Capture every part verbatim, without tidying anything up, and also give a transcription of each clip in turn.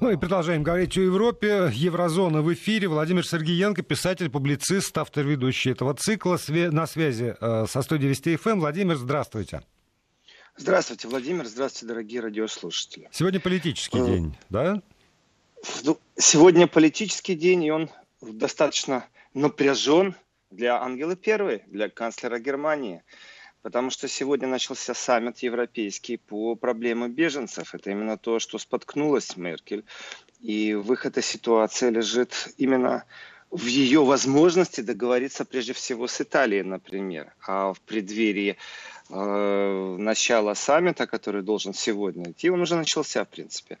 Ну и продолжаем говорить о Европе. Еврозона в эфире. Владимир Сергеенко, писатель, публицист, автор, ведущий этого цикла. На связи со студией Вести ФМ. Владимир, здравствуйте. Здравствуйте, Владимир. Здравствуйте, дорогие радиослушатели. Сегодня политический э... день, да? Сегодня политический день, и он достаточно напряжен для Ангелы Первой, для канцлера Германии. Потому что сегодня начался саммит европейский по проблемам беженцев. Это именно то, что споткнулась Меркель. И выход из ситуации лежит именно в ее возможности договориться прежде всего с Италией, например. А в преддверии э, начала саммита, который должен сегодня идти, он уже начался, в принципе.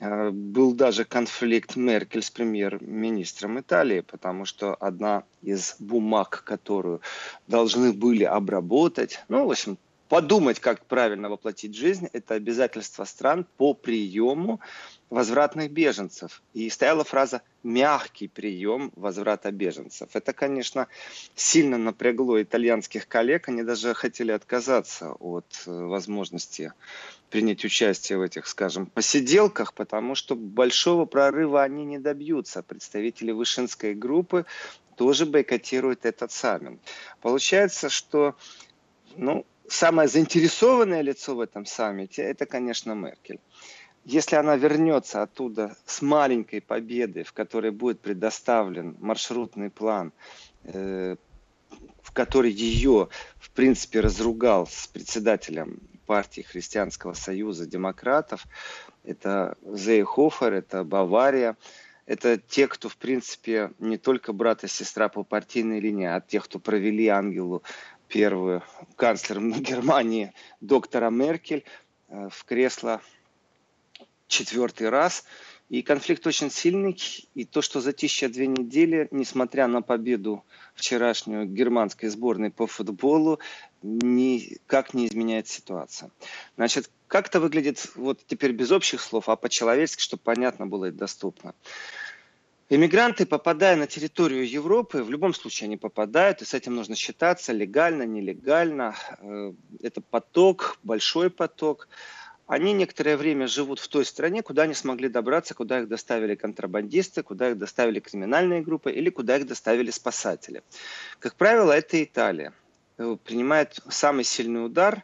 Э, был даже конфликт Меркель с премьер-министром Италии, потому что одна из бумаг, которую должны были обработать, ну, в общем, подумать, как правильно воплотить жизнь, это обязательство стран по приему возвратных беженцев. И стояла фраза «мягкий прием возврата беженцев». Это, конечно, сильно напрягло итальянских коллег. Они даже хотели отказаться от возможности принять участие в этих, скажем, посиделках, потому что большого прорыва они не добьются. Представители Вышеградской группы тоже бойкотируют этот саммит. Получается, что, ну, самое заинтересованное лицо в этом саммите – это, конечно, Меркель. Если она вернется оттуда с маленькой победой, в которой будет предоставлен маршрутный план, э, в который ее, в принципе, разругал с председателем партии Христианского союза демократов, это Зеехофер, это Бавария, это те, кто, в принципе, не только брат и сестра по партийной линии, а те, кто провели Ангелу Первую, канцлером Германии, доктора Меркель, в кресло четвертый раз. И конфликт очень сильный. И то, что затишье две недели, несмотря на победу вчерашнюю германской сборной по футболу, никак не изменяет ситуацию. Значит, как это выглядит, вот теперь без общих слов, а по-человечески, чтобы понятно было и доступно. Иммигранты, попадая на территорию Европы, в любом случае они попадают, и с этим нужно считаться легально, нелегально. Это поток, большой поток. Они некоторое время живут в той стране, куда они смогли добраться, куда их доставили контрабандисты, куда их доставили криминальные группы или куда их доставили спасатели. Как правило, это Италия. Принимает самый сильный удар.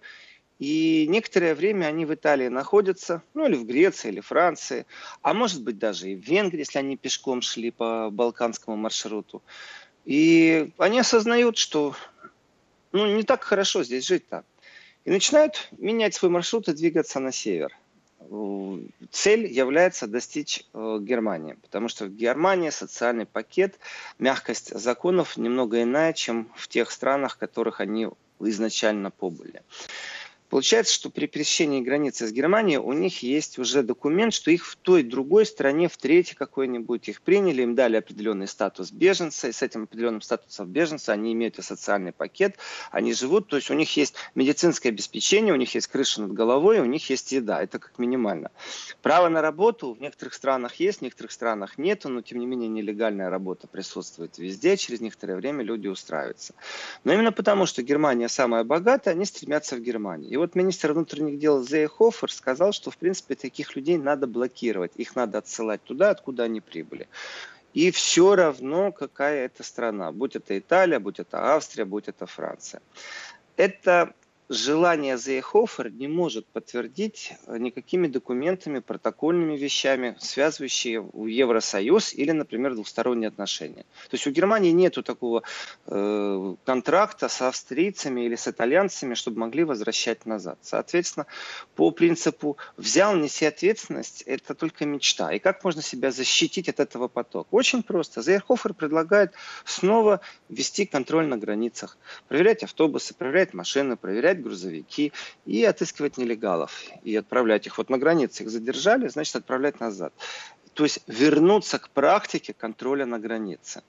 И некоторое время они в Италии находятся, ну или в Греции, или Франции, а может быть даже и в Венгрии, если они пешком шли по балканскому маршруту. И они осознают, что ну, не так хорошо здесь жить-то. И начинают менять свой маршрут и двигаться на север. Цель является достичь Германии, потому что в Германии социальный пакет, мягкость законов немного иная, чем в тех странах, в которых они изначально побыли. Получается, что при пересечении границы с Германией у них есть уже документ, что их в той другой стране, в третьей какой-нибудь их приняли, им дали определенный статус беженца, и с этим определенным статусом беженца они имеют и социальный пакет, они живут, то есть у них есть медицинское обеспечение, у них есть крыша над головой, у них есть еда, это как минимально. Право на работу в некоторых странах есть, в некоторых странах нет, но тем не менее нелегальная работа присутствует везде, через некоторое время люди устраиваются. Но именно потому, что Германия самая богатая, они стремятся в Германию. И вот министр внутренних дел Зеехофер сказал, что, в принципе, таких людей надо блокировать. Их надо отсылать туда, откуда они прибыли. И все равно, какая это страна. Будь это Италия, будь это Австрия, будь это Франция. Это желание Зеехофер не может подтвердить никакими документами, протокольными вещами, связывающие Евросоюз или, например, двусторонние отношения. То есть у Германии нету такого э, контракта с австрийцами или с итальянцами, чтобы могли возвращать назад. Соответственно, по принципу «взял, неси ответственность» – это только мечта. И как можно себя защитить от этого потока? Очень просто. Зеехофер предлагает снова ввести контроль на границах, проверять автобусы, проверять машины, проверять грузовики и отыскивать нелегалов и отправлять их. Вот на границе их задержали, значит отправлять назад. То есть вернуться к практике контроля на границе.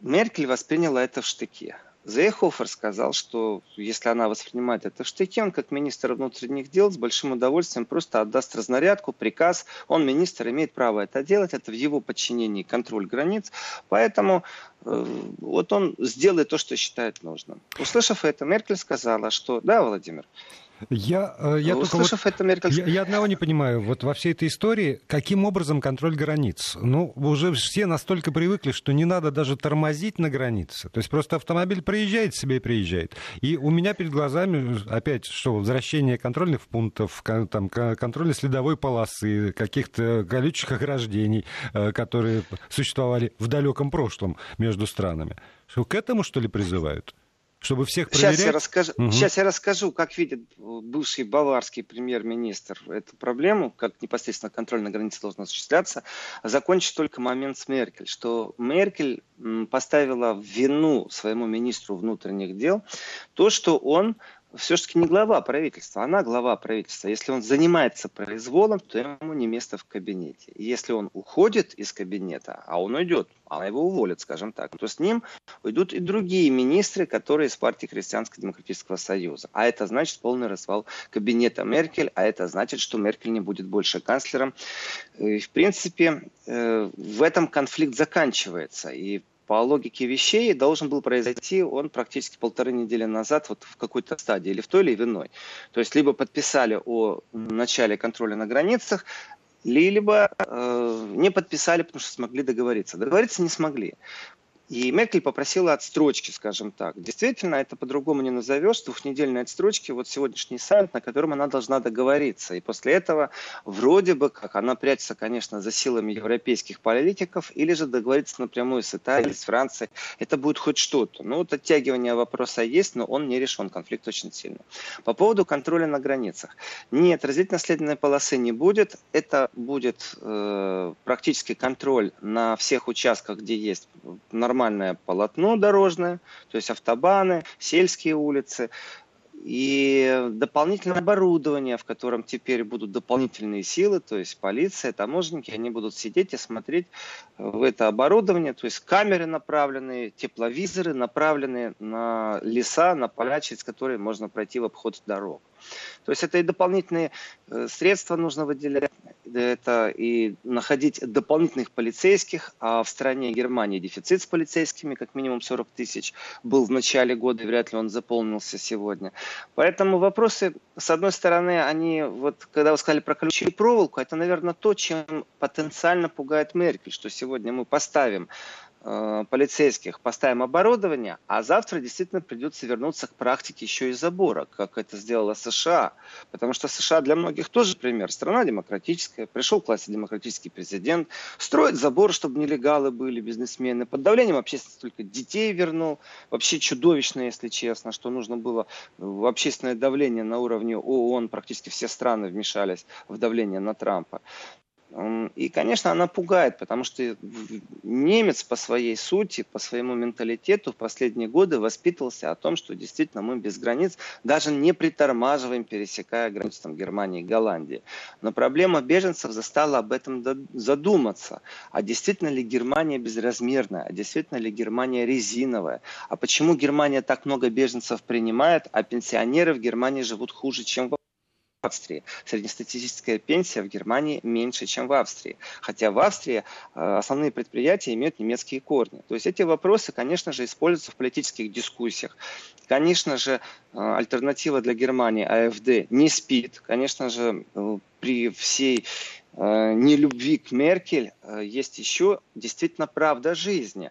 Меркель восприняла это в штыки. Зеехофер сказал, что если она воспринимает это в штыки, он как министр внутренних дел с большим удовольствием просто отдаст разнарядку, приказ. Он, министр, имеет право это делать. Это в его подчинении контроль границ. Поэтому э, вот он сделает то, что считает нужным. Услышав это, Меркель сказала, что да, Владимир, Я, я, ну, услышав вот, это, Меркель... я, я одного не понимаю. Вот во всей этой истории, каким образом контроль границ? Ну, уже все настолько привыкли, что не надо даже тормозить на границе. То есть просто автомобиль проезжает себе и приезжает. И у меня перед глазами опять, что возвращение контрольных пунктов, там, контроля следовой полосы, каких-то колючих ограждений, которые существовали в далеком прошлом между странами. Что, к этому, что ли, призывают? Чтобы всех проверять? Сейчас я расскажу, угу. Сейчас я расскажу, как видит бывший баварский премьер-министр эту проблему, как непосредственно контроль на границе должен осуществляться. Закончить только момент с Меркель, что Меркель поставила в вину своему министру внутренних дел то, что он все-таки не глава правительства, она глава правительства. Если он занимается произволом, то ему не место в кабинете. Если он уходит из кабинета, а он уйдет, она его уволит, скажем так, то с ним уйдут и другие министры, которые из партии Христианского демократического союза. А это значит полный развал кабинета Меркель, а это значит, что Меркель не будет больше канцлером. И, в принципе, в этом конфликт заканчивается. И по логике вещей должен был произойти он практически полторы недели назад вот в какой-то стадии, или в той, или иной. То есть либо подписали о начале контроля на границах, либо э, не подписали, потому что смогли договориться. Договориться не смогли. И Меркель попросила отстрочки, скажем так. Действительно, это по-другому не назовешь, двухнедельные отстрочки, вот сегодняшний саммит, на котором она должна договориться. И после этого вроде бы как она прячется, конечно, за силами европейских политиков, или же договориться напрямую с Италией, с Францией. Это будет хоть что-то. Ну вот оттягивание вопроса есть, но он не решен, конфликт очень сильный. По поводу контроля на границах. Нет, разделительно-следственной полосы не будет. Это будет э, практически контроль на всех участках, где есть нормальные нормальное полотно дорожное, то есть автобаны, сельские улицы и дополнительное оборудование, в котором теперь будут дополнительные силы, то есть полиция, таможенники, они будут сидеть и смотреть в это оборудование, то есть камеры направленные, тепловизоры направленные на леса, на поля, через которые можно пройти в обход дорог. То есть это и дополнительные средства нужно выделять, это и находить дополнительных полицейских, а в стране Германии дефицит с полицейскими, как минимум сорок тысяч был в начале года, вряд ли он заполнился сегодня. Поэтому вопросы, с одной стороны, они, вот когда вы сказали про колючую проволоку, это, наверное, то, чем потенциально пугает Меркель, что сегодня мы поставим полицейских, поставим оборудование, а завтра действительно придется вернуться к практике еще и забора, как это сделала США. Потому что США для многих тоже пример. Страна демократическая, пришел к власти демократический президент, строит забор, чтобы нелегалы были, бизнесмены. Под давлением общественности только детей вернул. Вообще чудовищно, если честно, что нужно было в общественное давление на уровне ООН. Практически все страны вмешались в давление на Трампа. И, конечно, она пугает, потому что немец по своей сути, по своему менталитету в последние годы воспитывался о том, что действительно мы без границ даже не притормаживаем, пересекая границу там, Германии и Голландии. Но проблема беженцев застала об этом задуматься. А действительно ли Германия безразмерная? А действительно ли Германия резиновая? А почему Германия так много беженцев принимает, а пенсионеры в Германии живут хуже, чем в Австрии. Среднестатистическая пенсия в Германии меньше, чем в Австрии. Хотя в Австрии основные предприятия имеют немецкие корни. То есть эти вопросы, конечно же, используются в политических дискуссиях. Конечно же, альтернатива для Германии АфД не спит. Конечно же, при всей нелюбви к Меркель есть еще действительно правда жизни.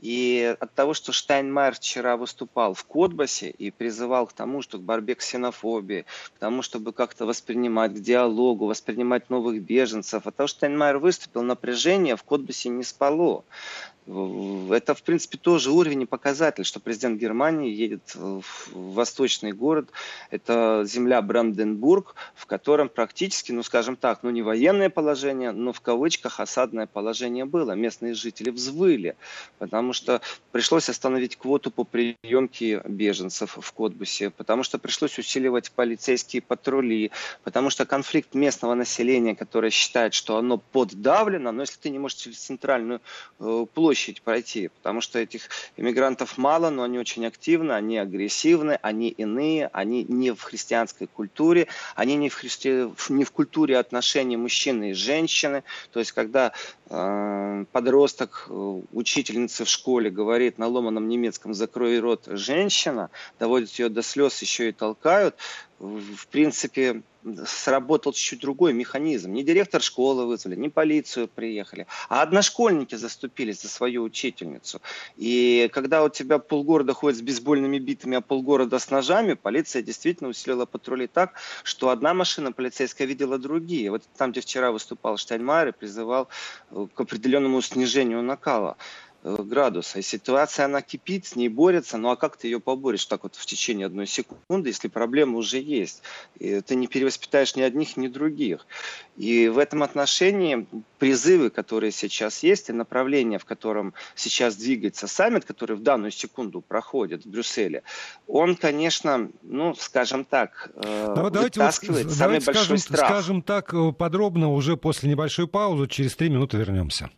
И от того, что Штайнмайер вчера выступал в Котбусе и призывал к тому, что к борьбе к ксенофобии, к тому, чтобы как-то воспринимать, к диалогу, воспринимать новых беженцев, от того, что Штайнмайер выступил, напряжение в Котбусе не спало. Это, в принципе, тоже уровень и показатель, что президент Германии едет в восточный город. Это земля Бранденбург, в котором практически, ну, скажем так, ну, не военное положение, но в кавычках осадное положение было. Местные жители взвыли, потому что пришлось остановить квоту по приемке беженцев в Котбусе, потому что пришлось усиливать полицейские патрули, потому что конфликт местного населения, которое считает, что оно поддавлено, но если ты не можешь через центральную площадь пройти, потому что этих иммигрантов мало, но они очень активны, они агрессивны, они иные, они не в христианской культуре, они не в, христи... не в культуре отношений мужчины и женщины. То есть, когда подросток учительницы в школе говорит на ломаном немецком «закрой рот, женщина», доводит ее до слез, еще и толкают, в принципе, сработал чуть-чуть другой механизм. Не директор школы вызвали, не полицию приехали, а одношкольники заступились за свою учительницу. И когда у тебя полгорода ходит с бейсбольными битами, а полгорода с ножами, полиция действительно усилила патрули так, что одна машина полицейская видела другие. Вот там, где вчера выступал Штайнмайер и призывал к определенному снижению накала градуса. И ситуация, она кипит, с ней борется, ну а как ты ее поборешь так вот в течение одной секунды, если проблема уже есть? И ты не перевоспитаешь ни одних, ни других. И в этом отношении призывы, которые сейчас есть, и направление, в котором сейчас двигается саммит, который в данную секунду проходит в Брюсселе, он, конечно, ну, скажем так, давайте вытаскивает вот, самый давайте большой скажем, страх. Скажем так, подробно уже после небольшой паузы, через три минуты вернемся.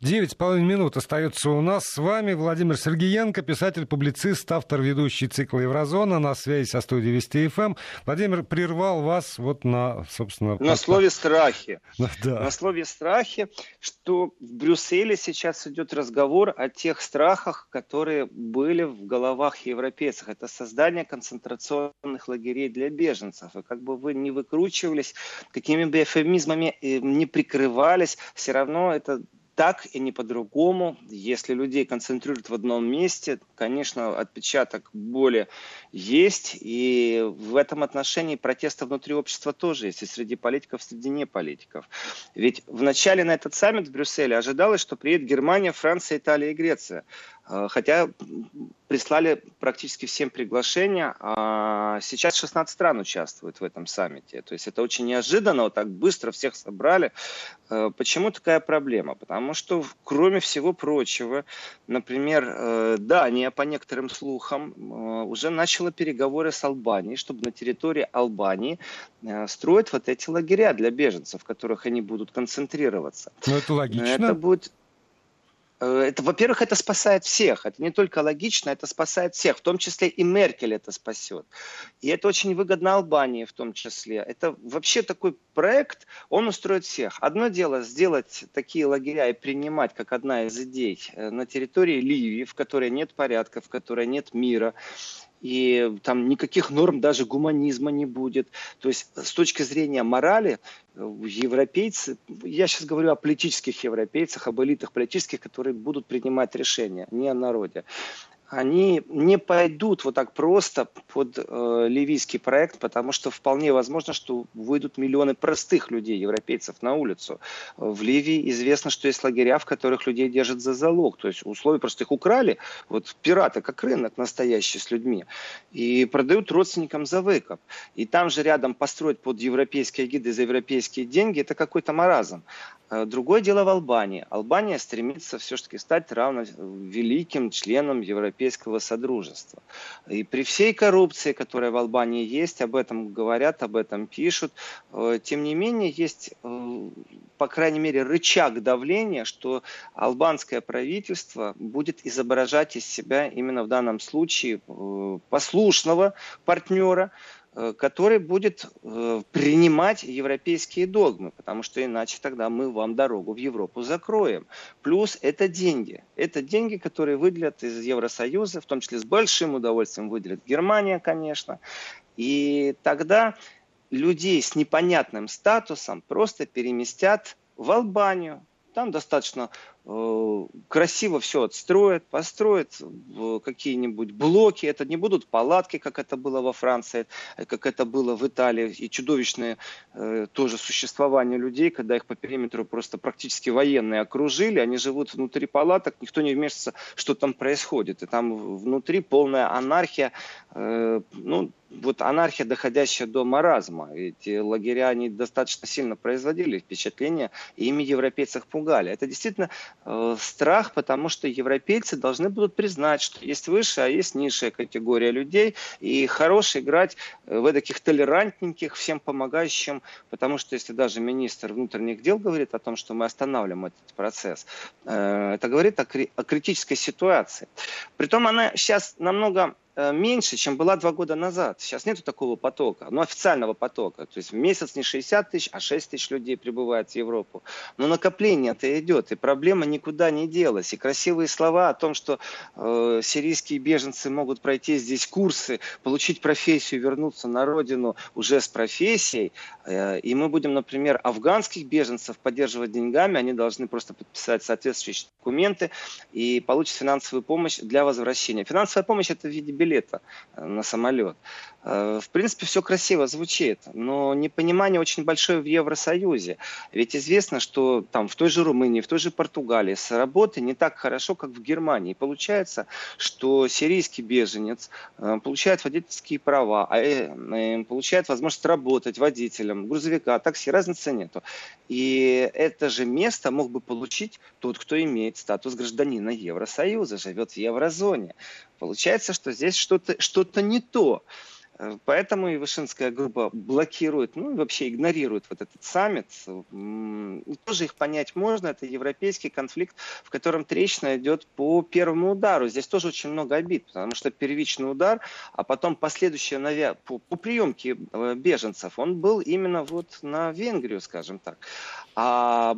Девять с половиной минут остается у нас с вами. Владимир Сергеенко, писатель-публицист, автор, ведущий цикла «Еврозона», на связи со студией Вести ФМ. Владимир, прервал вас вот на, собственно... На просто... слове страхи. Да. На слове страхи, что в Брюсселе сейчас идет разговор о тех страхах, которые были в головах европейцев. Это создание концентрационных лагерей для беженцев. И как бы вы ни выкручивались, какими бы эвфемизмами ни прикрывались, все равно это... Так и не по-другому. Если людей концентрируют в одном месте, конечно, отпечаток боли есть. И в этом отношении протесты внутри общества тоже есть. И среди политиков, и среди неполитиков. Ведь вначале на этот саммит в Брюсселе ожидалось, что приедет Германия, Франция, Италия и Греция. Хотя прислали практически всем приглашения, а сейчас шестнадцать стран участвуют в этом саммите. То есть это очень неожиданно, вот так быстро всех собрали. Почему такая проблема? Потому что, кроме всего прочего, например, Дания, по некоторым слухам, уже начала переговоры с Албанией, чтобы на территории Албании строить вот эти лагеря для беженцев, в которых они будут концентрироваться. Ну, это логично. Это будет... Во-первых, это спасает всех. Это не только логично, это спасает всех. В том числе и Меркель это спасет. И это очень выгодно Албании в том числе. Это вообще такой проект, он устроит всех. Одно дело сделать такие лагеря и принимать, как одна из идей, на территории Ливии, в которой нет порядка, в которой нет мира. И там никаких норм даже гуманизма не будет. То есть с точки зрения морали европейцы, я сейчас говорю о политических европейцах, об элитах политических, которые будут принимать решения, не о народе. Они не пойдут вот так просто под э, ливийский проект, потому что вполне возможно, что выйдут миллионы простых людей, европейцев, на улицу. В Ливии известно, что есть лагеря, в которых людей держат за залог. То есть условия просто их украли, вот пираты, как рынок настоящий с людьми, и продают родственникам за выкуп. И там же рядом построить под европейские гиды за европейские деньги – это какой-то маразм. Другое дело в Албании. Албания стремится все-таки стать равно великим членом европейского содружества. И при всей коррупции, которая в Албании есть, об этом говорят, об этом пишут, тем не менее есть, по крайней мере, рычаг давления, что албанское правительство будет изображать из себя именно в данном случае послушного партнера, который будет принимать европейские догмы, потому что иначе тогда мы вам дорогу в Европу закроем. Плюс это деньги. Это деньги, которые выделят из Евросоюза, в том числе с большим удовольствием выделит Германия, конечно. И тогда людей с непонятным статусом просто переместят в Албанию. Там достаточно э, красиво все отстроят, построят э, какие-нибудь блоки. Это не будут палатки, как это было во Франции, как это было в Италии. И чудовищное э, тоже существование людей, когда их по периметру просто практически военные окружили. Они живут внутри палаток, никто не вмешивается, что там происходит. И там внутри полная анархия, э, ну, вот анархия, доходящая до маразма. Эти лагеря, они достаточно сильно производили впечатление, и ими европейцев пугали. Это действительно э, страх, потому что европейцы должны будут признать, что есть высшая, а есть низшая категория людей, и хорошо играть в таких толерантненьких, всем помогающим, потому что если даже министр внутренних дел говорит о том, что мы останавливаем этот процесс, э, это говорит о, о критической ситуации. Притом она сейчас намного меньше, чем была два года назад. Сейчас нету такого потока, ну, официального потока. То есть в месяц не шестьдесят тысяч, а шесть тысяч людей прибывает в Европу. Но накопление-то идет, и проблема никуда не делась. И красивые слова о том, что э, сирийские беженцы могут пройти здесь курсы, получить профессию, вернуться на родину уже с профессией. Э, и мы будем, например, афганских беженцев поддерживать деньгами. Они должны просто подписать соответствующие документы и получить финансовую помощь для возвращения. Финансовая помощь – это в виде билета. Билета на самолет. В принципе, все красиво звучит, но непонимание очень большое в Евросоюзе. Ведь известно, что там в той же Румынии, в той же Португалии с работы не так хорошо, как в Германии. И получается, что сирийский беженец получает водительские права, получает возможность работать водителем, грузовика, такси, разницы нету. И это же место мог бы получить тот, кто имеет статус гражданина Евросоюза, живет в еврозоне. Получается, что здесь что-то что-то не то. Поэтому и Вышеградская группа блокирует, ну и вообще игнорирует вот этот саммит. И тоже их понять можно. Это европейский конфликт, в котором трещина идет по первому удару. Здесь тоже очень много обид, потому что первичный удар, а потом последующий навя... по, по приемке беженцев, он был именно вот на Венгрию, скажем так. А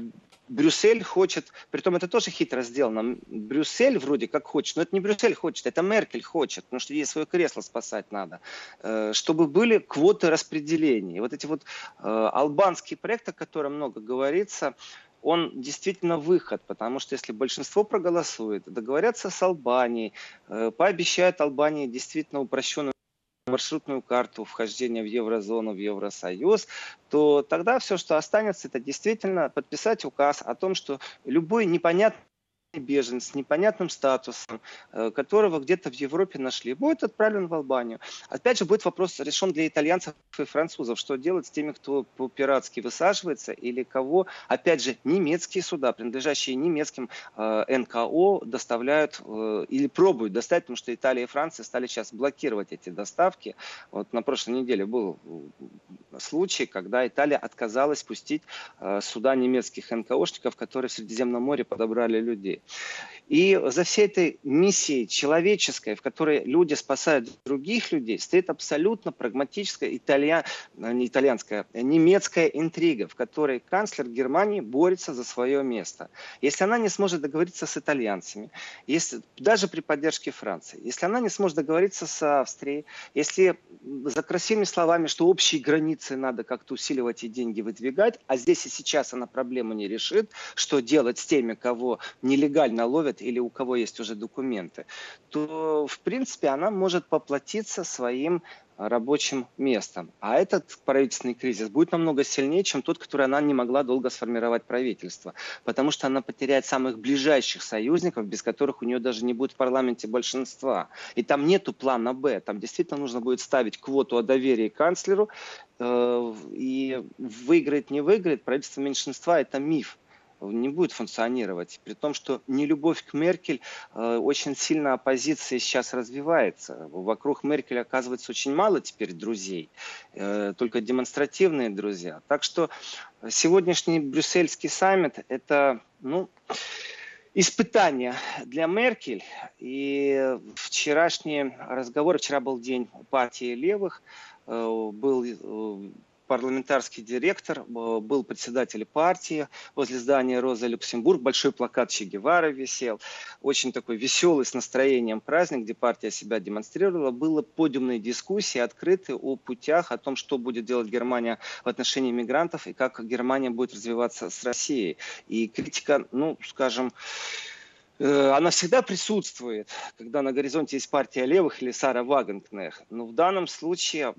Брюссель хочет, притом это тоже хитро сделано, Брюссель вроде как хочет, но это не Брюссель хочет, это Меркель хочет, потому что ей свое кресло спасать надо, чтобы были квоты распределения. И вот эти вот албанский проект, о котором много говорится, он действительно выход, потому что если большинство проголосует, договорятся с Албанией, пообещают Албании действительно упрощенную маршрутную карту вхождения в еврозону, в Евросоюз, то тогда все, что останется, это действительно подписать указ о том, что любой непонятный беженец с непонятным статусом, которого где-то в Европе нашли, будет отправлен в Албанию. Опять же, будет вопрос решен для итальянцев и французов, что делать с теми, кто по-пиратски высаживается, или кого, опять же, немецкие суда, принадлежащие немецким э, эн ка о, доставляют э, или пробуют доставить, потому что Италия и Франция стали сейчас блокировать эти доставки. Вот на прошлой неделе был случай, когда Италия отказалась пустить э, суда немецких эн ка о-шников, которые в Средиземном море подобрали людей. И за всей этой миссией человеческой, в которой люди спасают других людей, стоит абсолютно прагматическая италья... не итальянская, немецкая интрига, в которой канцлер Германии борется за свое место. Если она не сможет договориться с итальянцами, если... даже при поддержке Франции, если она не сможет договориться с Австрией, если за красивыми словами, что общие границы надо как-то усиливать и деньги выдвигать, а здесь и сейчас она проблему не решит, что делать с теми, кого не легально ловят или у кого есть уже документы, то, в принципе, она может поплатиться своим рабочим местом. А этот правительственный кризис будет намного сильнее, чем тот, который она не могла долго сформировать правительство. Потому что она потеряет самых ближайших союзников, без которых у нее даже не будет в парламенте большинства. И там нету плана Б. Там действительно нужно будет ставить квоту о доверии канцлеру. И выиграет, не выиграет, правительство меньшинства – это миф. Не будет функционировать. При том, что нелюбовь к Меркель, э, очень сильно оппозиция сейчас развивается. Вокруг Меркель оказывается очень мало теперь друзей, э, только демонстративные друзья. Так что сегодняшний брюссельский саммит – это, ну, испытание для Меркель. И вчерашние разговоры, вчера был день партии левых, э, был... Э, парламентарский директор, был председатель партии возле здания Роза Люксембург, большой плакат Че Гевара висел, очень такой веселый, с настроением праздник, где партия себя демонстрировала, было подиумные дискуссии открыты о путях, о том, что будет делать Германия в отношении мигрантов и как Германия будет развиваться с Россией. И критика, ну, скажем, она всегда присутствует, когда на горизонте есть партия левых или Сара Вагенкнехт. Но в данном случае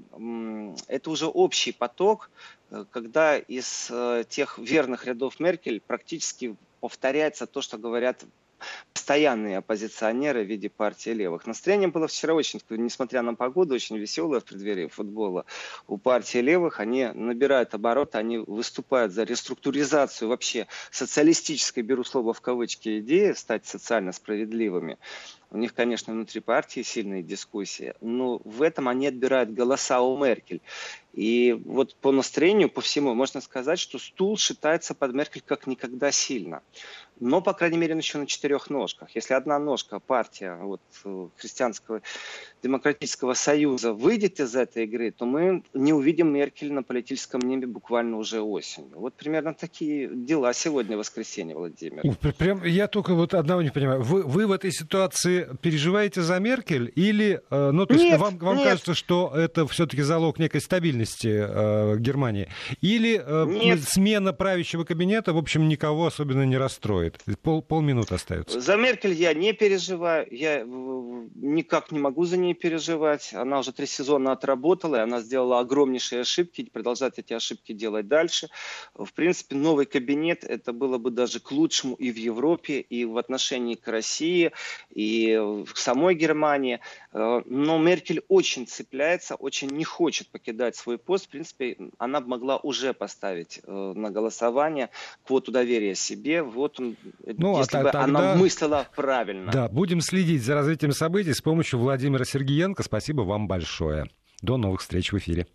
это уже общий поток, когда из тех верных рядов Меркель практически повторяется то, что говорят постоянные оппозиционеры в виде партии левых. Настроение было вчера очень, несмотря на погоду, очень веселое в преддверии футбола. У партии левых они набирают обороты, они выступают за реструктуризацию вообще социалистической, беру слово в кавычки, идеи стать социально справедливыми. У них, конечно, внутри партии сильные дискуссии, но в этом они отбирают голоса у Меркель. И вот по настроению, по всему, можно сказать, что стул считается под Меркель как никогда сильно. Но, по крайней мере, он еще на четырех ножках. Если одна ножка, партия вот, Христианского демократического союза, выйдет из этой игры, то мы не увидим Меркель на политическом небе буквально уже осенью. Вот примерно такие дела сегодня, воскресенье, Владимир. Прям, я только вот одного не понимаю. Вы, вы в этой ситуации переживаете за Меркель? Или ну, то есть, нет, вам, вам нет. кажется, что это все-таки залог некой стабильности Германии? Или Нет. смена правящего кабинета, в общем, никого особенно не расстроит? Пол, полминуты остается. За Меркель я не переживаю. Я никак не могу за ней переживать. Она уже три сезона отработала, и она сделала огромнейшие ошибки, и продолжает эти ошибки делать дальше. В принципе, новый кабинет, это было бы даже к лучшему и в Европе, и в отношении к России, и в самой Германии. Но Меркель очень цепляется, очень не хочет покидать свой пост. В принципе, она могла уже поставить э, на голосование квоту доверия себе. Вот он, ну, если а, бы тогда... она мыслила правильно. Да, будем следить за развитием событий с помощью Владимира Сергеенко. Спасибо вам большое. До новых встреч в эфире.